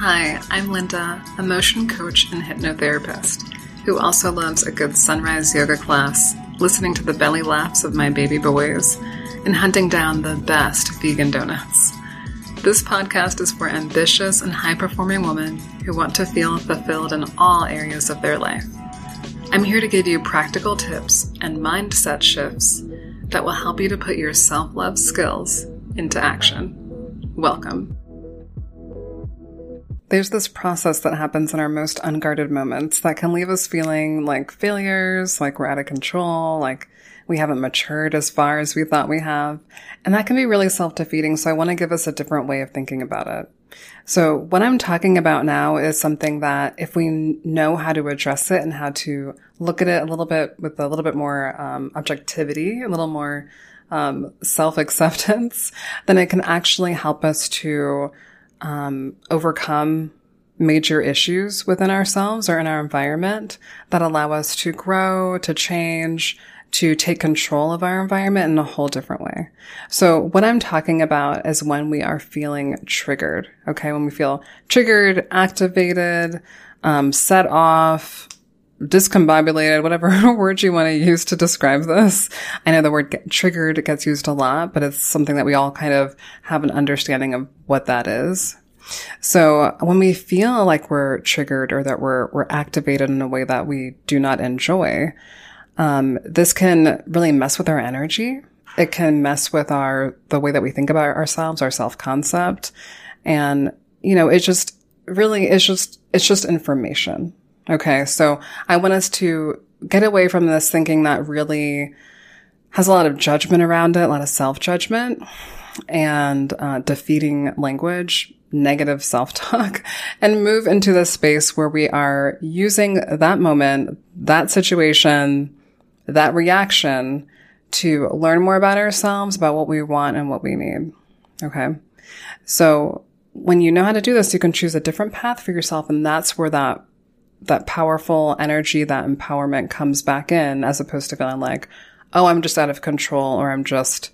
Hi, I'm Linda, emotion coach and hypnotherapist, who also loves a good sunrise yoga class, listening to the belly laughs of my baby boys, and hunting down the best vegan donuts. This podcast is for ambitious and high-performing women who want to feel fulfilled in all areas of their life. I'm here to give you practical tips and mindset shifts that will help you to put your self-love skills into action. Welcome. There's this process that happens in our most unguarded moments that can leave us feeling like failures, like we're out of control, like we haven't matured as far as we thought we have. And that can be really self-defeating, so I want to give us a different way of thinking about it. So what I'm talking about now is something that if we know how to address it and how to look at it a little bit with a little bit more objectivity, a little more self-acceptance, then it can actually help us to overcome major issues within ourselves or in our environment that allow us to grow, to change, to take control of our environment in a whole different way. So what I'm talking about is when we are feeling triggered, okay? When we feel triggered, activated, set off, discombobulated, whatever word you want to use to describe this. I know the word triggered gets used a lot, but it's something that we all kind of have an understanding of what that is. So when we feel like we're triggered or that we're activated in a way that we do not enjoy, this can really mess with our energy. It can mess with the way that we think about ourselves, our self-concept. And, you know, it's just information. Okay. So I want us to get away from this thinking that really has a lot of judgment around it, a lot of self-judgment and defeating language, negative self-talk, and move into this space where we are using that moment, that situation, that reaction to learn more about ourselves, about what we want and what we need. Okay. So when you know how to do this, you can choose a different path for yourself. And that's where that powerful energy, that empowerment comes back in, as opposed to feeling like, oh, I'm just out of control, or I'm just,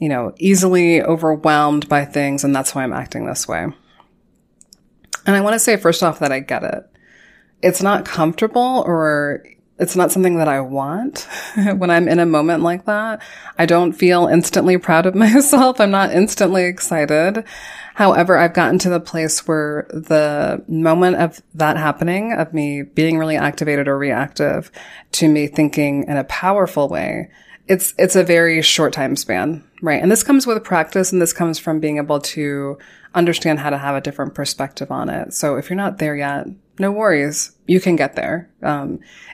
you know, easily overwhelmed by things. And that's why I'm acting this way. And I want to say first off that I get it. It's not comfortable, or it's not something that I want. When I'm in a moment like that, I don't feel instantly proud of myself. I'm not instantly excited. However, I've gotten to the place where the moment of that happening, of me being really activated or reactive, to me thinking in a powerful way, it's a very short time span, right? And this comes with practice, and this comes from being able to understand how to have a different perspective on it. So if you're not there yet, no worries. You can get there.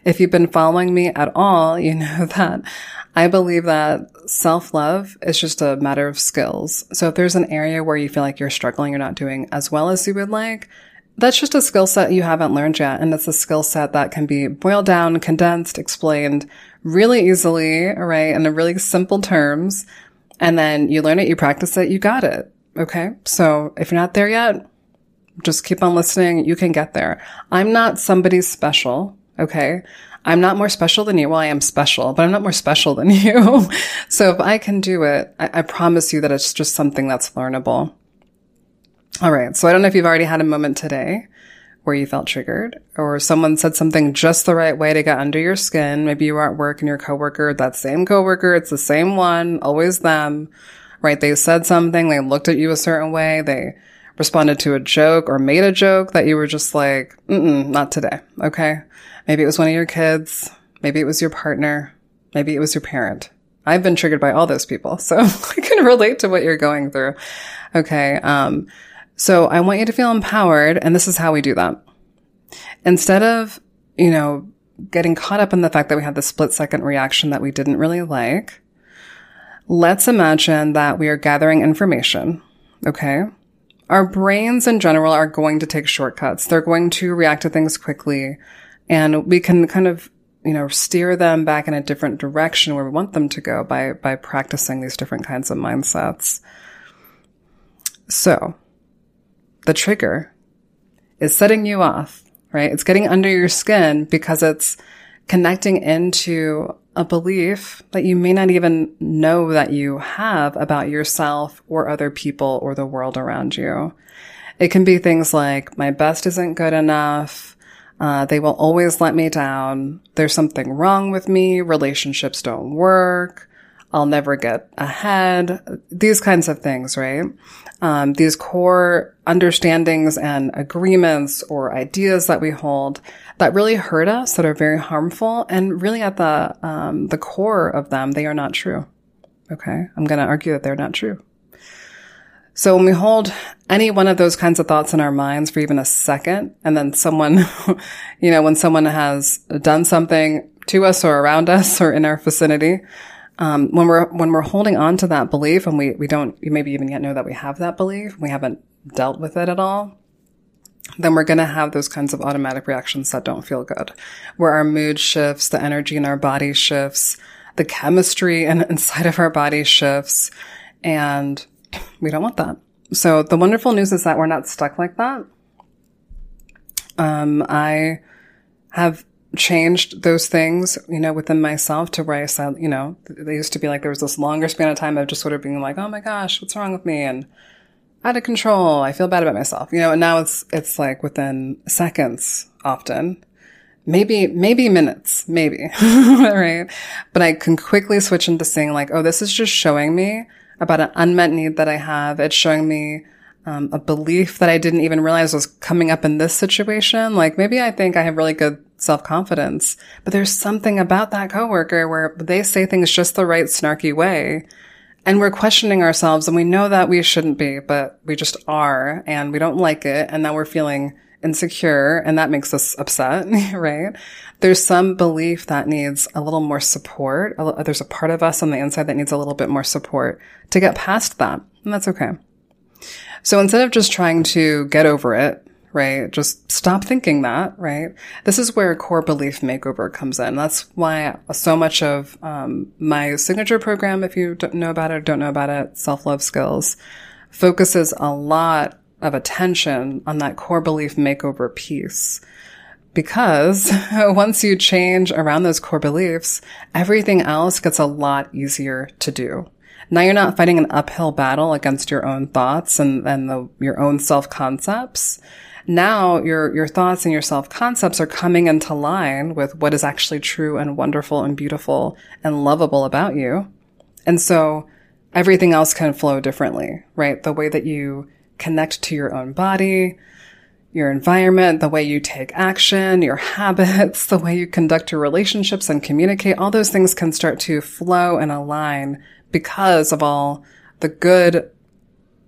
If you've been following me at all, you know that I believe that self-love is just a matter of skills. So if there's an area where you feel like you're struggling, you're not doing as well as you would like, that's just a skill set you haven't learned yet. And it's a skill set that can be boiled down, condensed, explained really easily, right? In really simple terms. And then you learn it, you practice it, you got it. Okay. So if you're not there yet, just keep on listening. You can get there. I'm not somebody special. Okay. I'm not more special than you. Well, I am special, but I'm not more special than you. So if I can do it, I promise you that it's just something that's learnable. All right. So I don't know if you've already had a moment today where you felt triggered, or someone said something just the right way to get under your skin. Maybe you were at work and your coworker, that same coworker, it's the same one, always them, right? They said something. They looked at you a certain way. They responded to a joke or made a joke that you were just like, not today. Okay. Maybe it was one of your kids. Maybe it was your partner. Maybe it was your parent. I've been triggered by all those people, so I can relate to what you're going through. Okay. So I want you to feel empowered, and this is how we do that. Instead of, you know, getting caught up in the fact that we had the split second reaction that we didn't really like, let's imagine that we are gathering information. Okay. Our brains in general are going to take shortcuts. They're going to react to things quickly, and we can kind of, you know, steer them back in a different direction where we want them to go by practicing these different kinds of mindsets. So the trigger is setting you off, right? It's getting under your skin because it's connecting into a belief that you may not even know that you have about yourself or other people or the world around you. It can be things like, my best isn't good enough, they will always let me down, there's something wrong with me, relationships don't work, I'll never get ahead, these kinds of things, right? These core understandings and agreements or ideas that we hold that really hurt us, that are very harmful, and really at the core of them, they are not true. Okay? I'm going to argue that they're not true. So when we hold any one of those kinds of thoughts in our minds for even a second, and then someone, you know, when someone has done something to us or around us or in our vicinity, when we're holding on to that belief, and we don't maybe even yet know that we have that belief, we haven't dealt with it at all, then we're going to have those kinds of automatic reactions that don't feel good, where our mood shifts, the energy in our body shifts, the chemistry inside of our body shifts, and we don't want that. So the wonderful news is that we're not stuck like that. I have changed those things, you know, within myself to where I said, you know, they used to be like there was this longer span of time of just sort of being like, oh my gosh, what's wrong with me? And out of control, I feel bad about myself, you know, and now it's like within seconds often, maybe minutes, maybe, right? But I can quickly switch into seeing like, oh, this is just showing me about an unmet need that I have. It's showing me a belief that I didn't even realize was coming up in this situation. Like maybe I think I have really good self-confidence, but there's something about that coworker where they say things just the right snarky way, and we're questioning ourselves, and we know that we shouldn't be, but we just are, and we don't like it, and now we're feeling insecure, and that makes us upset, right? There's some belief that needs a little more support. There's a part of us on the inside that needs a little bit more support to get past that, and that's okay. So instead of just trying to get over it, right, just stop thinking that, right? This is where core belief makeover comes in. That's why so much of my signature program, if you don't know about it or don't know about it, Self Love Skills, focuses a lot of attention on that core belief makeover piece. Because once you change around those core beliefs, everything else gets a lot easier to do. Now you're not fighting an uphill battle against your own thoughts and your own self-concepts. Now your thoughts and your self-concepts are coming into line with what is actually true and wonderful and beautiful and lovable about you. And so everything else can flow differently, right? The way that you connect to your own body, your environment, the way you take action, your habits, the way you conduct your relationships and communicate, all those things can start to flow and align because of all the good,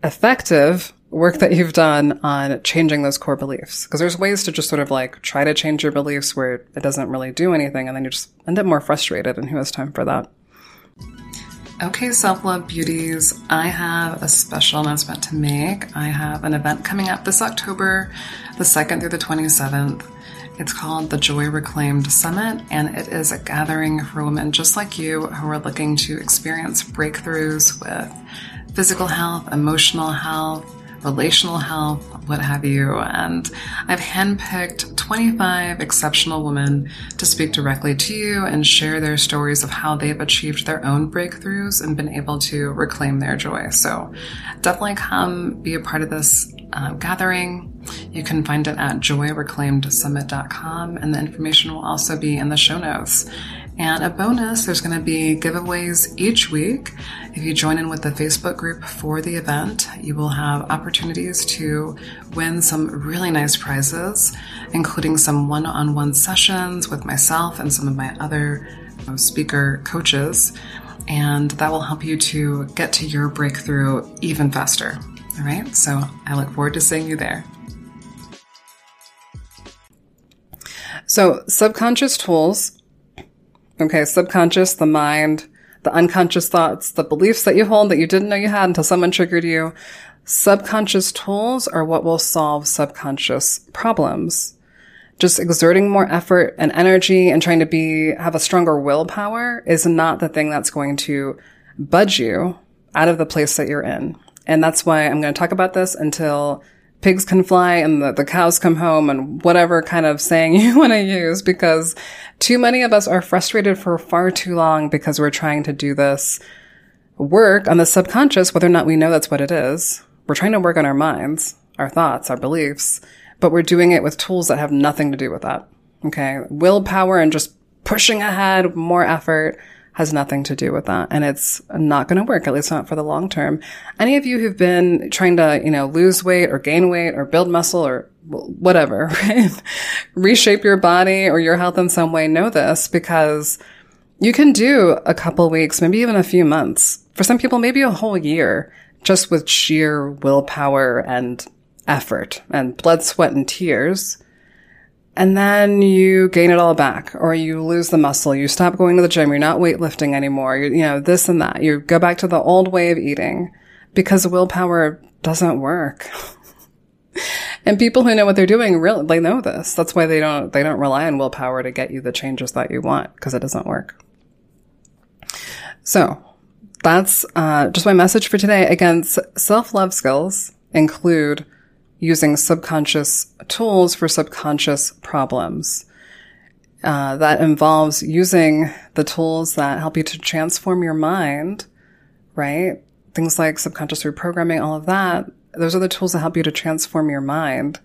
effective work that you've done on changing those core beliefs. Because there's ways to just sort of like try to change your beliefs where it doesn't really do anything, and then you just end up more frustrated, and who has time for that? Okay, self-love beauties, I have a special announcement to make. I have an event coming up this October, the 2nd through the 27th. It's called the Joy Reclaimed Summit, and it is a gathering for women just like you who are looking to experience breakthroughs with physical health, emotional health, relational health, what have you. And I've handpicked 25 exceptional women to speak directly to you and share their stories of how they've achieved their own breakthroughs and been able to reclaim their joy. So definitely come be a part of this gathering. You can find it at joyreclaimedsummit.com, and the information will also be in the show notes. And a bonus, there's going to be giveaways each week. If you join in with the Facebook group for the event, you will have opportunities to win some really nice prizes, including some one-on-one sessions with myself and some of my other speaker coaches. And that will help you to get to your breakthrough even faster. All right, so I look forward to seeing you there. So subconscious tools. Okay, subconscious, the mind, the unconscious thoughts, the beliefs that you hold that you didn't know you had until someone triggered you. Subconscious tools are what will solve subconscious problems. Just exerting more effort and energy and trying to have a stronger willpower is not the thing that's going to budge you out of the place that you're in. And that's why I'm going to talk about this until pigs can fly and the cows come home and whatever kind of saying you want to use, because too many of us are frustrated for far too long because we're trying to do this work on the subconscious, whether or not we know that's what it is. We're trying to work on our minds, our thoughts, our beliefs, but we're doing it with tools that have nothing to do with that. Okay. Willpower and just pushing ahead, more effort has nothing to do with that. And it's not going to work, at least not for the long term. Any of you who've been trying to, lose weight or gain weight or build muscle or whatever, right? Reshape your body or your health in some way, know this, because you can do a couple weeks, maybe even a few months. For some people, maybe a whole year, just with sheer willpower and effort and blood, sweat, and tears. And then you gain it all back, or you lose the muscle, you stop going to the gym, you're not weightlifting anymore, you this and that. You go back to the old way of eating because willpower doesn't work. And people who know what they're doing, really, they know this. That's why they don't rely on willpower to get you the changes that you want, because it doesn't work. So that's just my message for today. Again, self-love skills include using subconscious tools for subconscious problems. That involves using the tools that help you to transform your mind, right? Things like subconscious reprogramming, all of that. Those are the tools that help you to transform your mind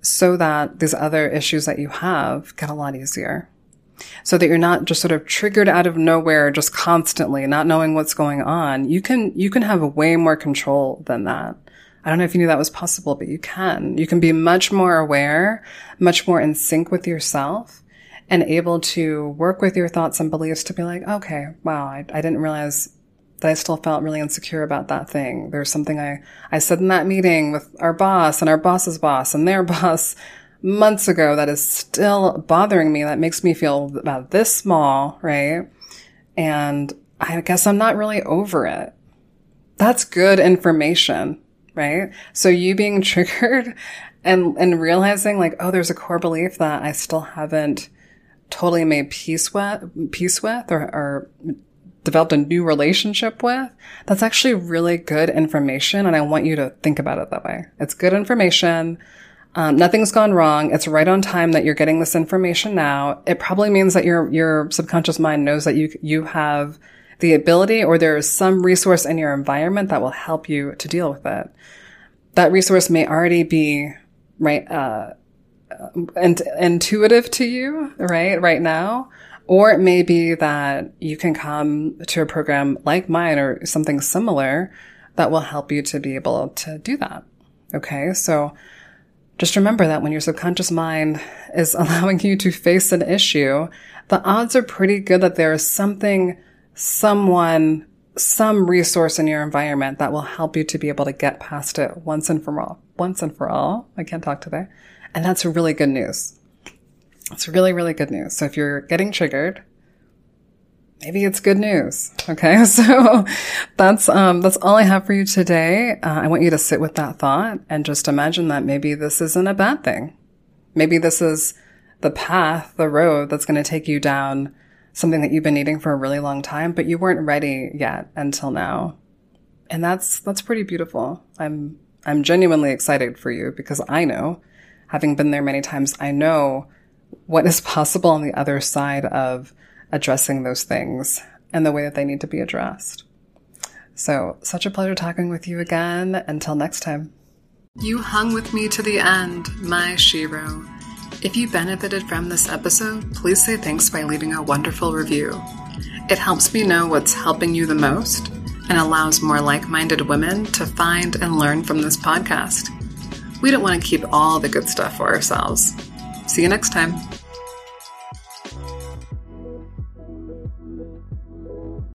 so that these other issues that you have get a lot easier. So that you're not just sort of triggered out of nowhere, just constantly not knowing what's going on. You can have way more control than that. I don't know if you knew that was possible, but you can. You can be much more aware, much more in sync with yourself, and able to work with your thoughts and beliefs to be like, okay, wow, I didn't realize that I still felt really insecure about that thing. There's something I said in that meeting with our boss and our boss's boss and their boss months ago that is still bothering me. That makes me feel about this small, right? And I guess I'm not really over it. That's good information. Right? So you being triggered and realizing like, oh, there's a core belief that I still haven't totally made peace with or developed a new relationship with, that's actually really good information. And I want you to think about it that way. It's good information. Nothing's gone wrong. It's right on time that you're getting this information now. It probably means that your subconscious mind knows that you have the ability, or there is some resource in your environment that will help you to deal with it. That resource may already be intuitive to you right now, or it may be that you can come to a program like mine or something similar that will help you to be able to do that. Okay, so just remember that when your subconscious mind is allowing you to face an issue, the odds are pretty good that there is something, someone, some resource in your environment that will help you to be able to get past it once and for all. I can't talk today. And that's really good news. It's really, really good news. So if you're getting triggered, maybe it's good news. Okay. So that's all I have for you today. I want you to sit with that thought and just imagine that maybe this isn't a bad thing. Maybe this is the road that's going to take you down something that you've been needing for a really long time, but you weren't ready yet until now. And that's pretty beautiful. I'm genuinely excited for you, because I know, having been there many times, I know what is possible on the other side of addressing those things and the way that they need to be addressed. So, such a pleasure talking with you again. Until next time. You hung with me to the end, my Shiro. If you benefited from this episode, please say thanks by leaving a wonderful review. It helps me know what's helping you the most and allows more like-minded women to find and learn from this podcast. We don't want to keep all the good stuff for ourselves. See you next time.